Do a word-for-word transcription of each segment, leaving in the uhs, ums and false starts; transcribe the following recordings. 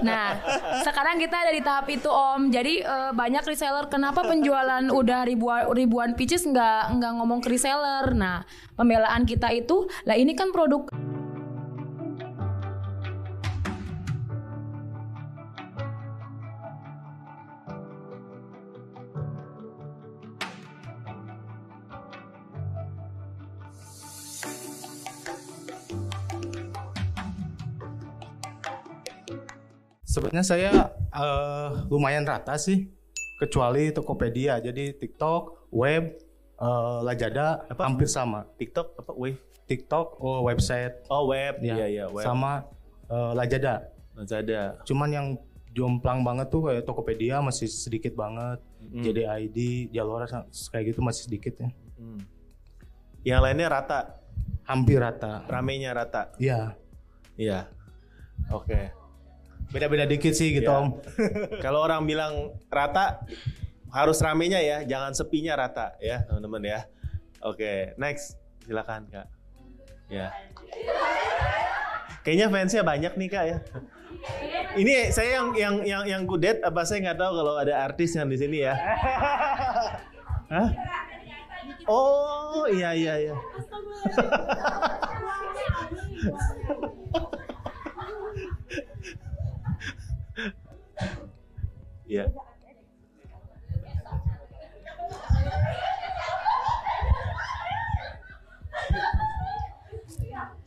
Nah, sekarang kita ada di tahap itu, Om. Jadi uh, banyak reseller. Kenapa penjualan udah ribuan ribuan pieces nggak nggak ngomong ke reseller? Nah, pembelaan kita itu, lah ini kan produk. Sebenarnya saya uh, lumayan rata sih, kecuali Tokopedia. Jadi TikTok, web, uh, Lazada apa? Hampir sama. TikTok apa web? TikTok, oh website. Oh web, ya, ya, ya web. Sama uh, Lazada. Lazada. Cuman yang jomplang banget tuh kayak Tokopedia masih sedikit banget. Mm. Jadi I D, Jalora kayak gitu masih sedikit ya. Mm. Yang lainnya rata, hampir rata. Ramenya rata. Iya. Iya. Oke. Okay. Beda-beda dikit sih gitu ya. Om. Kalau orang bilang rata, harus ramenya ya, jangan sepinya rata ya teman-teman ya. Oke, next silakan Kak. Ya. Kayaknya fansnya banyak nih Kak ya. Ini saya yang yang yang yang kudet apa saya nggak tahu kalau ada artis yang di sini ya. Hah? Oh iya iya iya. Ya. Silakan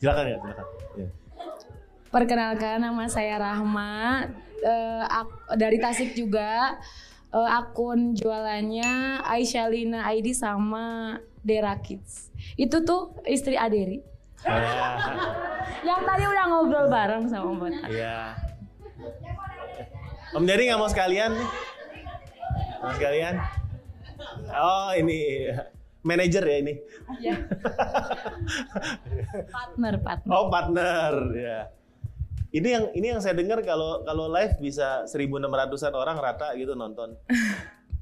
ya, silakan. Ya. Perkenalkan, nama saya Rahma, uh, dari Tasik juga. Uh, akun jualannya Aisyalina I D sama Dera Kids. Itu tuh istri Aderi. Ya. Yang tadi udah ngobrol bareng sama Om Botak. Iya. Om Jery nggak mau sekalian? Mau sekalian? Oh ini manajer ya ini? Iya. partner, partner. Oh partner ya. Ini yang ini yang saya dengar kalau kalau live bisa seribu enam ratusan orang rata gitu nonton.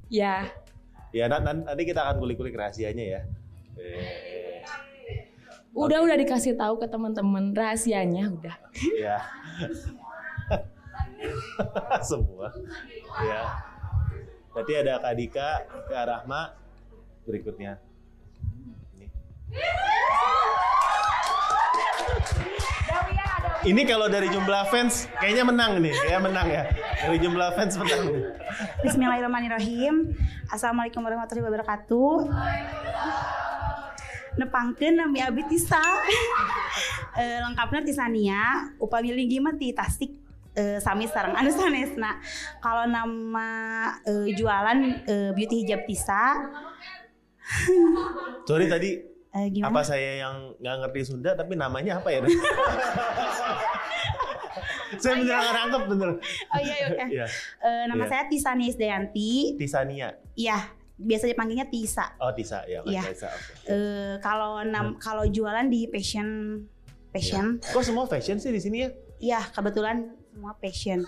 Ya. Ya nanti kita akan kulik-kulik rahasianya ya. Eh. Udah okay. Udah dikasih tahu ke teman-teman rahasianya udah. Iya. Semua ya. Nanti ada Kak Dika, Kak Rahma berikutnya. Ini, ini kalau dari jumlah fans kayaknya menang nih, kayaknya menang ya. Dari jumlah fans menang nih. Bismillahirrahmanirrahim. Assalamualaikum warahmatullahi wabarakatuh. Nepangkeun nami Abitisa. Lengkapnya Tisania, upami linggih mah ti Tasik. Uh, sami sareng anu sanesna. Kalau nama uh, jualan uh, Beauty Hijab Tisa. Sorry tadi uh, apa saya yang nggak ngerti Sunda tapi namanya apa ya? Saya bener nggak nangkep bener. Oh iya oke. Okay. Yeah. Uh, nama yeah. Saya Tisania Isdayanti. Tisania. Iya, biasa dipanggilnya Tisa. Oh Tisa ya. Yeah. Tisa. Okay. Uh, kalau nam hmm. kalau jualan di fashion fashion. Yeah. Kok semua fashion sih di sini ya? Iya, kebetulan semua passion.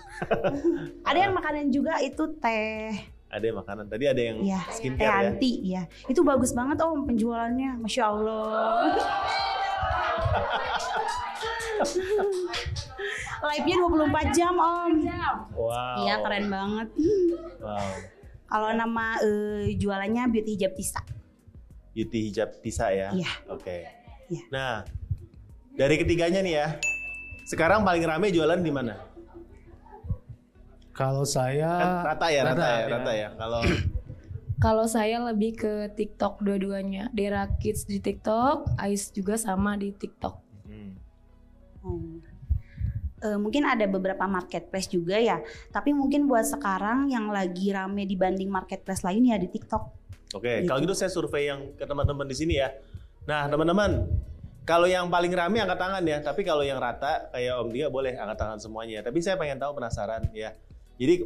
Ada yang makanan juga itu teh. Ada yang makanan. Tadi ada yang ya, skincare teh anti, ya. Ya. Itu bagus banget Om penjualannya, masya Allah. Live-nya dua puluh empat jam Om. Wow. Iya keren banget. Wow. Kalau nama uh, jualannya Beauty Hijab Tisa. Beauty Hijab Tisa ya. Iya. Oke. Okay. Ya. Nah, dari ketiganya nih ya. Sekarang paling rame jualan di mana? Kalau saya kan rata ya, rata, rata ya, rata ya. Kalau kalau saya lebih ke TikTok dua-duanya. Dera Kids di TikTok, Ais juga sama di TikTok. Hmm. Hmm. E, mungkin ada beberapa marketplace juga ya, tapi mungkin buat sekarang yang lagi rame dibanding marketplace lain ya di TikTok. Oke, gitu. Kalau gitu saya survei yang ke teman-teman di sini ya. Nah, teman-teman. Kalau yang paling rame angkat tangan ya, tapi kalau yang rata kayak Om Dika boleh angkat tangan semuanya. Tapi saya pengen tahu penasaran ya. Jadi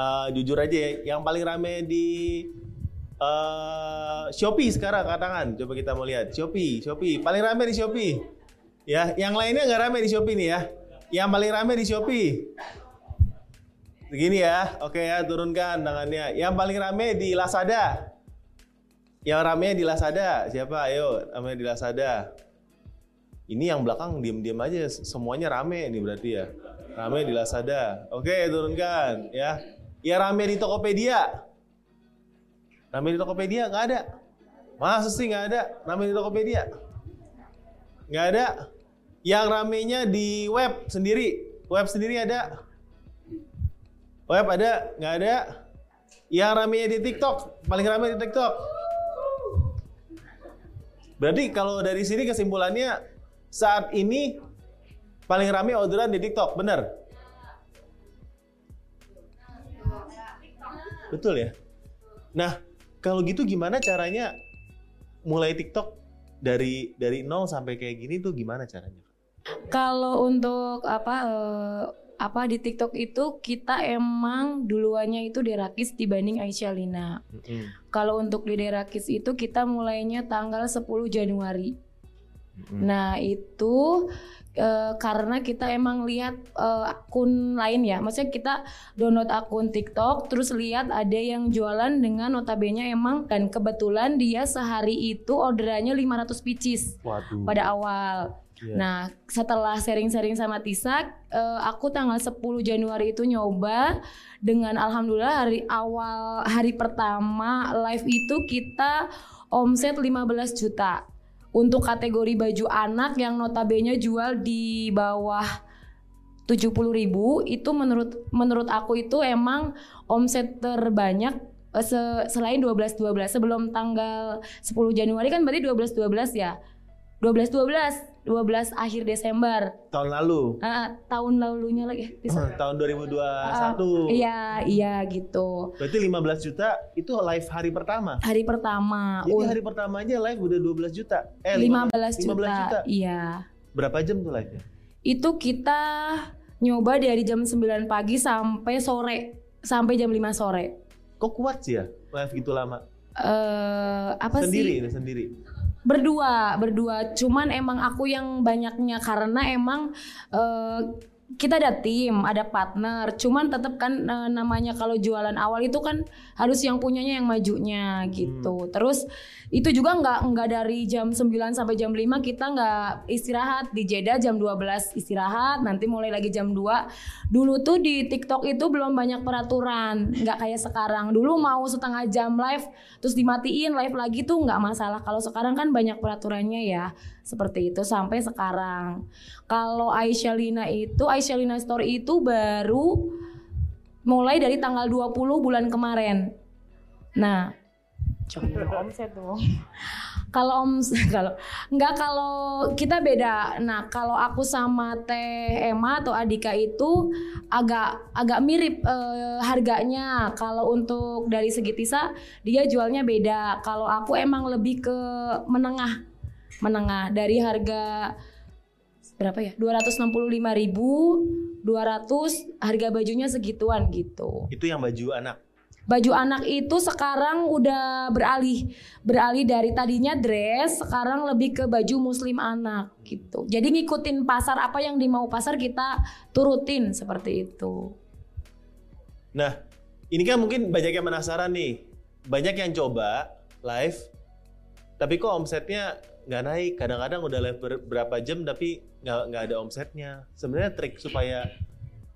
uh, jujur aja ya, yang paling rame di uh, Shopee sekarang angkat tangan. Coba kita mau lihat Shopee, Shopee paling rame di Shopee. Ya, yang lainnya nggak rame di Shopee nih ya. Yang paling rame di Shopee. Begini ya, oke ya turunkan tangannya. Yang paling rame di Lazada. Yang rame di Lazada siapa? Ayo, rame di Lazada. Ini yang belakang diem-diem aja, semuanya rame ini berarti ya. Rame di Lazada. Oke, turunkan ya. Ya rame di Tokopedia. Rame di Tokopedia nggak ada. Masa sih nggak ada rame di Tokopedia? Nggak ada. Yang ramenya di web sendiri. Web sendiri ada. Web ada, nggak ada. Yang ramenya di TikTok, paling rame di TikTok. Berarti kalau dari sini kesimpulannya saat ini paling rame orderan di TikTok, benar? Betul ya? Nah, kalau gitu gimana caranya mulai TikTok dari dari nol sampai kayak gini tuh gimana caranya? Kalau untuk apa eh, apa di TikTok itu kita emang duluannya itu Dera Kids dibanding Aisyalina. Mm-hmm. Kalau untuk di Dera Kids itu kita mulainya tanggal sepuluh Januari. Mm-hmm. Nah, itu E, karena kita emang lihat e, akun lain ya, maksudnya kita download akun TikTok, terus lihat ada yang jualan dengan notabene emang, dan kebetulan dia sehari itu orderannya lima ratus pieces. Waduh. Pada awal. Yeah. Nah, setelah sharing-sharing sama Tisa, e, aku tanggal sepuluh Januari itu nyoba dengan alhamdulillah hari awal hari pertama live itu kita omset lima belas juta. Untuk kategori baju anak yang notabene jual di bawah tujuh puluh ribu, itu menurut menurut aku itu emang omset terbanyak selain dua belas dua belas. Sebelum tanggal sepuluh Januari kan berarti dua belas dua belas ya? dua belas dua belas, dua belas akhir Desember tahun lalu. Uh, tahun lalunya lagi. Uh, tahun dua ribu dua puluh satu. Uh, iya, iya gitu. Berarti lima belas juta itu live hari pertama. Hari pertama. Jadi hari pertama aja live udah dua belas juta. Eh lima belas, lima belas juta. Iya. Berapa jam tuh live-nya? Itu kita nyoba dari jam sembilan pagi sampai sore, sampai jam lima sore. Kok kuat sih ya live gitu lama? Eh, uh, apa sendiri, sih? Sendiri, sendiri. Berdua, berdua. Cuman emang aku yang banyaknya karena emang uh, kita ada tim, ada partner. Cuman tetap kan uh, namanya kalau jualan awal itu kan harus yang punyanya yang majunya gitu. Hmm. Terus itu juga nggak nggak dari jam sembilan sampai jam lima kita nggak istirahat. Di jeda jam dua belas istirahat, nanti mulai lagi jam dua. Dulu tuh di TikTok itu belum banyak peraturan, nggak kayak sekarang. Dulu mau setengah jam live terus dimatiin live lagi tuh nggak masalah. Kalau sekarang kan banyak peraturannya ya. Seperti itu sampai sekarang. Kalau Aisyalina itu, Aisyalina Store itu baru mulai dari tanggal dua puluh bulan kemarin. Nah, omset dong. Kalau om, kalau enggak kalau kita beda. Nah, kalau aku sama Teh Ema atau Adika itu agak agak mirip eh, harganya. Kalau untuk dari segi Tisa, dia jualnya beda. Kalau aku emang lebih ke menengah. Menengah dari harga berapa ya? dua ratus enam puluh lima ribu, dua ratus, harga bajunya segituan gitu. Itu yang baju anak. Baju anak itu sekarang udah beralih, beralih dari tadinya dress, sekarang lebih ke baju muslim anak gitu. Jadi ngikutin pasar, apa yang dimau pasar kita turutin seperti itu. Nah, ini kan mungkin banyak yang penasaran nih. Banyak yang coba live tapi kok omsetnya nggak naik, kadang-kadang udah live berapa jam tapi nggak nggak ada omsetnya. Sebenarnya trik supaya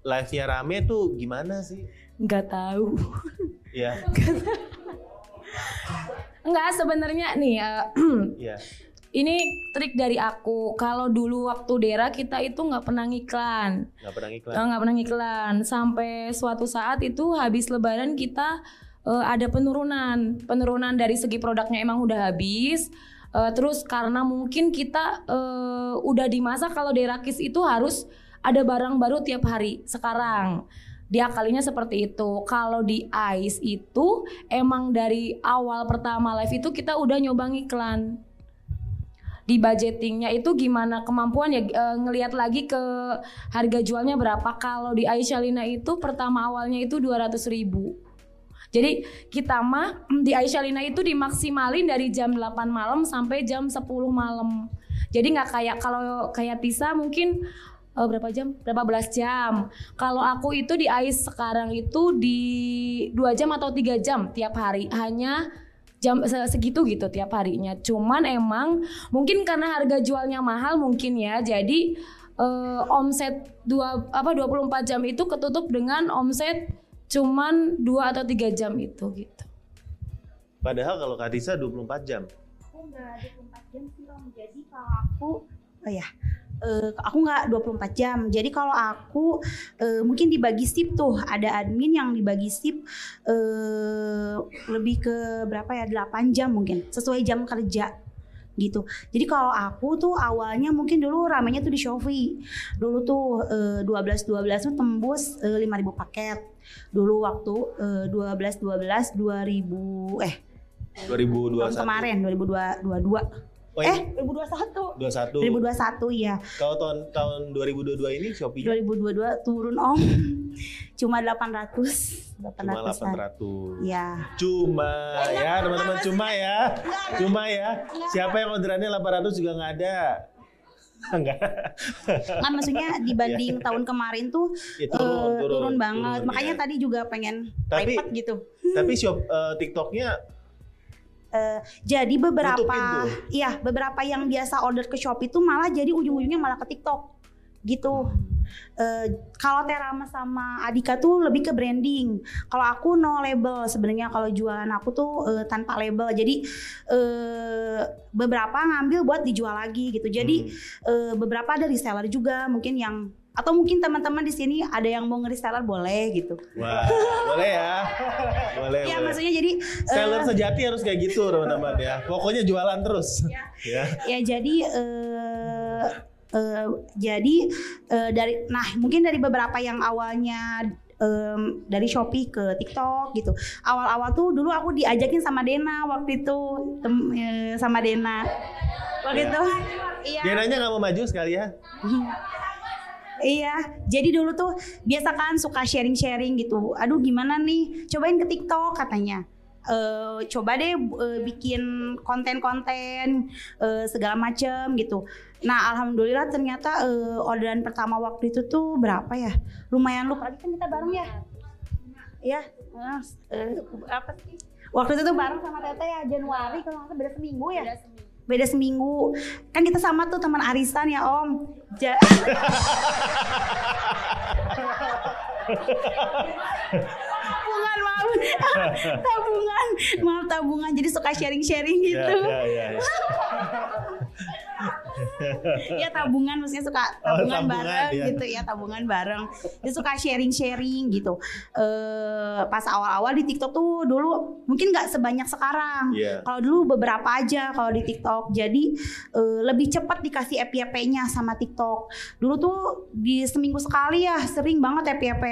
live-nya rame tuh gimana sih? Nggak tahu. Iya. Nggak sebenarnya nih. Iya. Uh, ini trik dari aku. Kalau dulu waktu Dera kita itu nggak pernah ngiklan. Nggak pernah ngiklan. Nggak pernah ngiklan. Sampai suatu saat itu habis Lebaran kita uh, ada penurunan, penurunan dari segi produknya emang udah habis. Uh, terus karena mungkin kita uh, udah di masa kalau Dera Kids itu harus ada barang baru tiap hari sekarang. Diakalinya seperti itu. Kalau di Ais itu emang dari awal pertama live itu kita udah nyoba ngiklan. Di budgetingnya itu gimana kemampuan ya, uh, ngelihat lagi ke harga jualnya berapa. Kalau di Aisyalina itu pertama awalnya itu dua ratus ribu. Jadi kita mah di Aisyalina itu dimaksimalin dari jam delapan malam sampai jam sepuluh malam. Jadi nggak kayak kalau kayak Tisa mungkin oh, berapa jam? Berapa belas jam. Kalau aku itu di Ais sekarang itu di dua jam atau tiga jam tiap hari. Hanya jam segitu gitu tiap harinya. Cuman emang mungkin karena harga jualnya mahal mungkin ya. Jadi uh, omset dua apa dua puluh empat jam itu ketutup dengan omset cuman dua atau tiga jam itu gitu. Padahal kalau Kak Tisa dua puluh empat jam. Aku enggak dua puluh empat jam sih Om. Jadi kalau aku oh ya, uh, aku nggak dua puluh empat jam. Jadi kalau aku uh, mungkin dibagi shift tuh, ada admin yang dibagi shift uh, lebih ke berapa ya, delapan jam mungkin, sesuai jam kerja gitu. Jadi kalau aku tuh awalnya mungkin dulu ramenya tuh di Shopee. Dulu tuh dua belas dua belas tuh tembus uh, lima ribu paket. Dulu waktu dua belas dua belas dua ribu eh dua ribu dua puluh satu kemarin dua ribu dua puluh dua. Oh iya? Eh dua ribu dua puluh satu. dua ribu dua puluh satu. dua ribu dua puluh satu ya. Kalau tahun tahun dua ribu dua puluh dua ini Shopee. dua ribu dua puluh dua turun Om. Cuma delapan ratus. delapan ratus. Cuma delapan ratus. Ya. Cuma ya teman-teman, cuma ya. Cuma ya. Siapa yang orderannya delapan ratus juga nggak ada. Enggak. Kan maksudnya dibanding tahun kemarin tuh ya, turun, uh, turun, turun banget. Turun, makanya ya. Tadi juga pengen tapi, iPad gitu. Tapi shop uh, TikToknya Uh, jadi beberapa, iya beberapa yang biasa order ke Shopee itu malah jadi ujung-ujungnya malah ke TikTok gitu. Uh, kalau Teh Rahma sama Adika tuh lebih ke branding. Kalau aku no label sebenarnya, kalau jualan aku tuh uh, tanpa label. Jadi uh, beberapa ngambil buat dijual lagi gitu. Jadi hmm. uh, beberapa ada reseller juga mungkin yang, atau mungkin teman-teman di sini ada yang mau nge-reseller boleh gitu. Wah, boleh ya. Boleh. Iya, maksudnya jadi seller uh, sejati harus kayak gitu, teman-teman ya. Pokoknya jualan terus. Ya. Ya, ya jadi uh, uh, jadi uh, dari nah, mungkin dari beberapa yang awalnya Um, dari Shopee ke TikTok gitu. Awal-awal tuh dulu aku diajakin sama Dena waktu itu, tem, e, sama Dena waktu ya. Itu. Iya. Denanya nggak mau maju sekali ya? Iya. Jadi dulu tuh biasa kan suka sharing-sharing gitu. Aduh gimana nih? Cobain ke TikTok katanya. Uh, coba deh uh, bikin konten-konten uh, segala macem gitu. Nah alhamdulillah ternyata uh, orderan pertama waktu itu tuh berapa ya? Lumayan lupa lagi kan kita bareng ya? Ya, uh, apa sih? Waktu itu tuh bareng sama Tete ya, Januari kalau nggak salah, beda seminggu ya? Beda seminggu. Beda seminggu. Kan kita sama tuh teman arisan ya Om. Ja tabungan maaf tabungan maaf tabungan jadi suka sharing-sharing gitu ya, ya, ya. Ya tabungan maksudnya suka tabungan, oh, tabungan bareng ya. Gitu ya, tabungan bareng dia suka sharing-sharing gitu. E, pas awal-awal di TikTok tuh dulu mungkin nggak sebanyak sekarang yeah. Kalau dulu beberapa aja kalau di TikTok jadi e, lebih cepat dikasih F Y P-nya sama TikTok. Dulu tuh di seminggu sekali ya sering banget F Y P.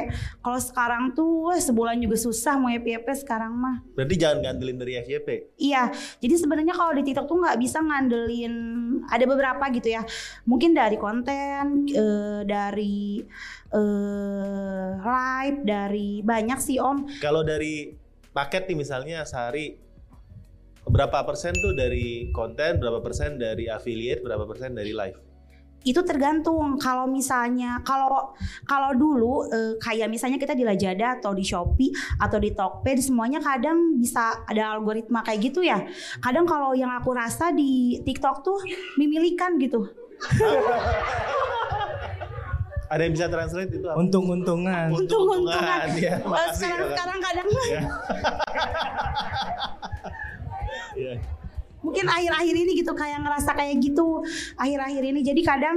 Kalau sekarang tuh sebulan juga susah mau F Y P sekarang mah. Berarti jangan ngandelin dari F Y P. Iya, jadi sebenarnya kalau di TikTok tuh nggak bisa ngandelin, ada beberapa apa gitu ya, mungkin dari konten, e, dari e, live, dari banyak sih Om. Kalau dari paket nih misalnya sehari berapa persen tuh dari konten, berapa persen dari affiliate, berapa persen dari live? Itu tergantung. Kalau misalnya kalau kalau dulu e, kayak misalnya kita di Lazada atau di Shopee atau di Tokopedia semuanya kadang bisa ada algoritma kayak gitu ya. Kadang kalau yang aku rasa di TikTok tuh memilikan gitu. Ada yang bisa translate itu apa? Untung-untungan. Untung-untungan. Ya, sekarang-sekarang kadang ya. Ya. Mungkin akhir-akhir ini gitu kayak ngerasa kayak gitu akhir-akhir ini. Jadi kadang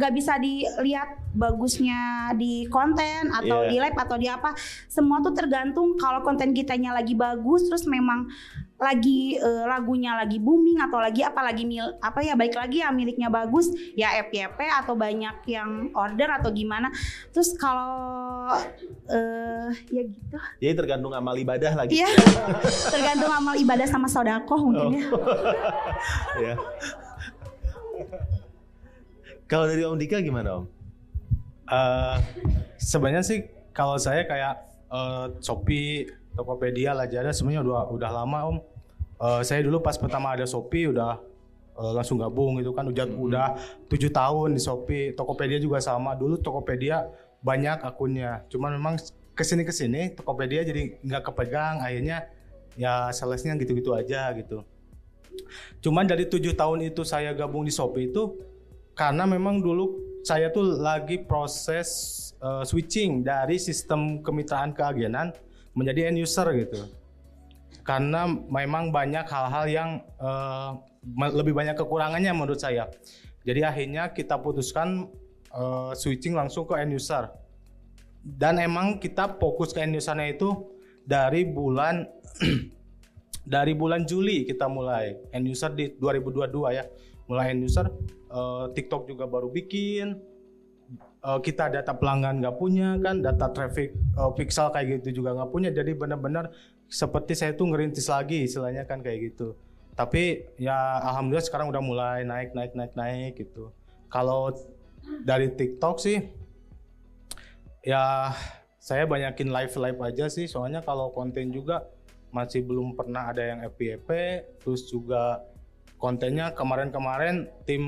nggak e, bisa dilihat bagusnya di konten atau yeah. di live atau di apa. Semua tuh tergantung kalau konten kitanya lagi bagus terus memang lagi e, lagunya lagi booming atau lagi apa lagi mil, apa ya balik lagi ya miliknya bagus ya F Y P atau banyak yang order atau gimana. Terus kalau e, ya gitu. Jadi tergantung amal ibadah lagi. Iya. Tergantung amal ibadah sama sodakoh mungkin ya. Ya. Kalau dari Om Dika gimana Om? Uh, sebenarnya sih kalau saya kayak uh, Shopee, Tokopedia, Lazada sebenarnya udah udah lama Om. Uh, saya dulu pas pertama ada Shopee udah uh, langsung gabung gitu kan. Udah hmm. udah tujuh tahun di Shopee, Tokopedia juga sama. Dulu Tokopedia banyak akunnya. Cuman memang kesini kesini Tokopedia jadi nggak kepegang akhirnya. Ya salesnya gitu-gitu aja gitu. Cuman dari tujuh tahun itu saya gabung di Shopee itu karena memang dulu saya tuh lagi proses uh, switching dari sistem kemitraan keagenan menjadi end user gitu. Karena memang banyak hal-hal yang uh, lebih banyak kekurangannya menurut saya. Jadi akhirnya kita putuskan uh, switching langsung ke end user. Dan emang kita fokus ke end usernya itu dari bulan dari bulan Juli kita mulai end user di dua ribu dua puluh dua ya. Mulai end user, uh, TikTok juga baru bikin. Uh, kita data pelanggan nggak punya kan, data traffic uh, pixel kayak gitu juga nggak punya, jadi benar-benar seperti saya tuh ngerintis lagi istilahnya kan kayak gitu. Tapi ya alhamdulillah sekarang udah mulai naik naik naik naik gitu. Kalau dari TikTok sih ya saya banyakin live live aja sih, soalnya kalau konten juga masih belum pernah ada yang F P V P. Terus juga kontennya kemarin-kemarin tim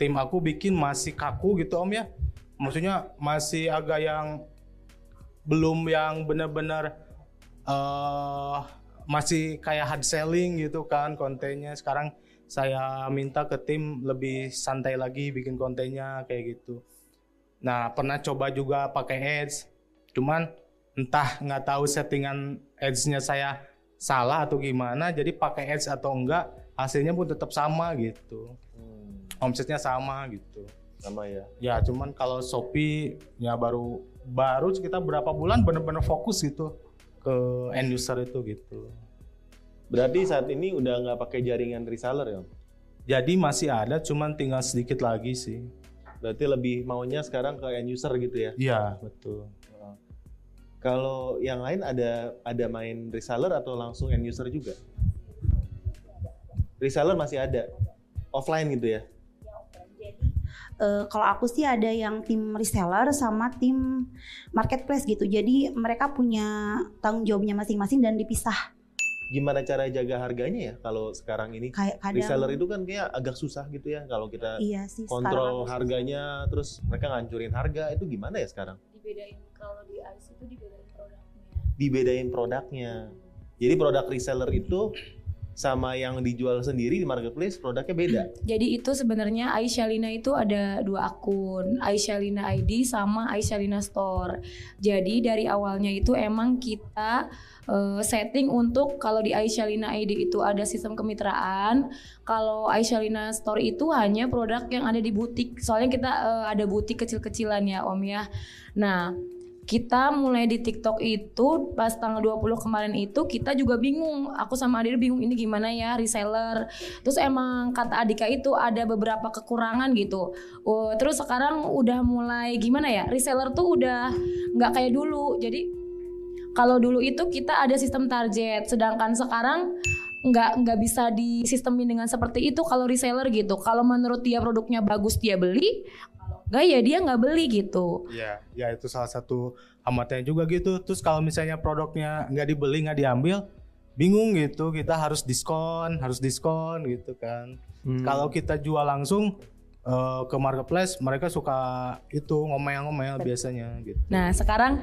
tim aku bikin masih kaku gitu Om ya. Maksudnya masih agak yang belum yang benar-benar uh, masih kayak hard selling gitu kan kontennya. Sekarang saya minta ke tim lebih santai lagi bikin kontennya kayak gitu. Nah pernah coba juga pakai ads, cuman entah nggak tahu settingan ads-nya saya salah atau gimana. Jadi pakai ads atau enggak hasilnya pun tetap sama gitu. Hmm. Omsetnya sama gitu. Sama ya. Ya cuman kalau Shopee ya baru baru kita berapa bulan bener-bener fokus gitu ke end user itu gitu. Berarti saat ini udah nggak pakai jaringan reseller ya? Jadi masih ada, cuman tinggal sedikit lagi sih. Berarti lebih maunya sekarang ke end user gitu ya? Iya betul. Kalau yang lain ada ada main reseller atau langsung end user juga? Reseller masih ada, offline gitu ya? Uh, kalau aku sih ada yang tim reseller sama tim marketplace gitu. Jadi mereka punya tanggung jawabnya masing-masing dan dipisah. Gimana cara jaga harganya ya kalau sekarang ini? Kayak kadang, reseller itu kan kayak agak susah gitu ya kalau kita iya sih, kontrol harganya susah. Terus mereka ngancurin harga itu gimana ya sekarang? Dibedain kalau di A I S itu dibedain produknya. Dibedain produknya. Jadi produk reseller itu sama yang dijual sendiri di marketplace produknya beda. Jadi itu sebenarnya Aisyalina itu ada dua akun, Aisyalina I D sama Aisyalina Store. Jadi dari awalnya itu emang kita uh, setting untuk kalau di Aisyalina I D itu ada sistem kemitraan, kalau Aisyalina Store itu hanya produk yang ada di butik. Soalnya kita uh, ada butik kecil-kecilan ya Om ya. Nah kita mulai di TikTok itu pas tanggal dua puluh kemarin itu kita juga bingung. Aku sama Aderi bingung ini gimana ya reseller. Terus emang kata Adika itu ada beberapa kekurangan gitu. Uh, terus sekarang udah mulai gimana ya, reseller tuh udah nggak kayak dulu. Jadi kalau dulu itu kita ada sistem target, sedangkan sekarang nggak nggak bisa disistemin dengan seperti itu kalau reseller gitu. Kalau menurut dia produknya bagus dia beli. Enggak ya dia nggak beli gitu. Iya, ya itu salah satu amatnya juga gitu. Terus kalau misalnya produknya nggak dibeli, nggak diambil, bingung gitu. Kita harus diskon, harus diskon gitu kan. Hmm. Kalau kita jual langsung uh, ke marketplace, mereka suka itu ngomel-ngomel biasanya gitu. Nah sekarang,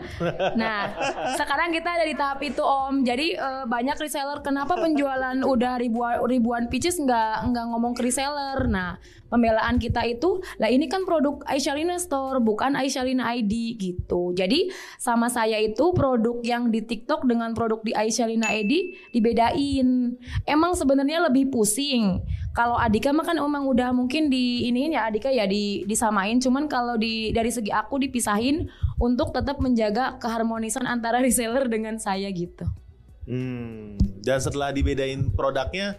nah sekarang kita ada di tahap itu Om. Jadi uh, banyak reseller. Kenapa penjualan udah ribuan ribuan pieces nggak nggak ngomong ke reseller? Nah pembelaan kita itu, lah ini kan produk Aisyalina Store, bukan Aisyalina I D gitu. Jadi sama saya itu produk yang di TikTok dengan produk di Aisyalina I D dibedain. Emang sebenarnya lebih pusing. Kalau Adika mah kan emang udah mungkin di ini ya Adika ya di, disamain. Cuman kalau di dari segi aku dipisahin untuk tetap menjaga keharmonisan antara reseller dengan saya gitu. Hmm. Dan setelah dibedain produknya,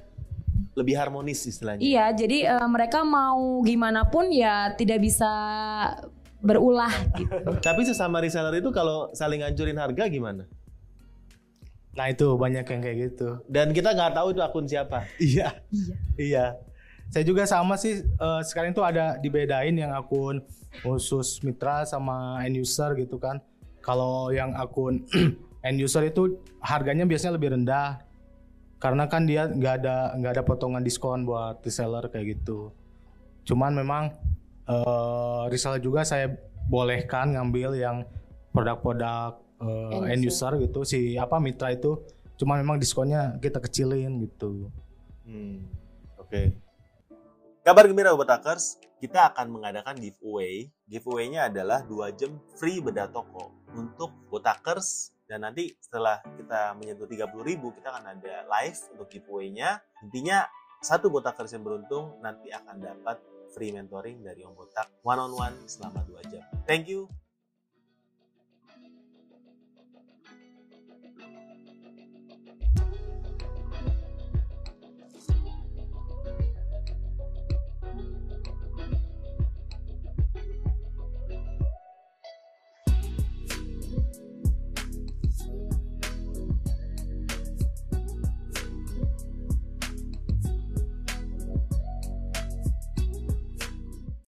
lebih harmonis istilahnya. Iya, jadi uh, mereka mau gimana pun ya tidak bisa berulah gitu. Tapi sesama reseller itu kalau saling ngancurin harga gimana? Nah itu banyak yang kayak gitu. Dan kita nggak tahu itu akun siapa. Iya, iya. Iya. Saya juga sama sih. Uh, sekarang itu ada dibedain yang akun khusus mitra sama end user gitu kan. Kalau yang akun end user itu harganya biasanya lebih rendah. Karena kan dia nggak ada nggak ada potongan diskon buat reseller kayak gitu. Cuman memang uh, reseller juga saya bolehkan ngambil yang produk-produk uh, end user gitu si apa mitra itu. Cuman memang diskonnya kita kecilin gitu. Hmm, oke. Okay. Kabar gembira Botakers, kita akan mengadakan giveaway. Giveaway-nya adalah dua jam free bedah toko untuk Botakers. Dan nanti setelah kita menyentuh tiga puluh ribu, kita akan ada live untuk giveaway-nya. Intinya, satu Botakers yang beruntung nanti akan dapat free mentoring dari Om Botak one on one selama dua jam. Thank you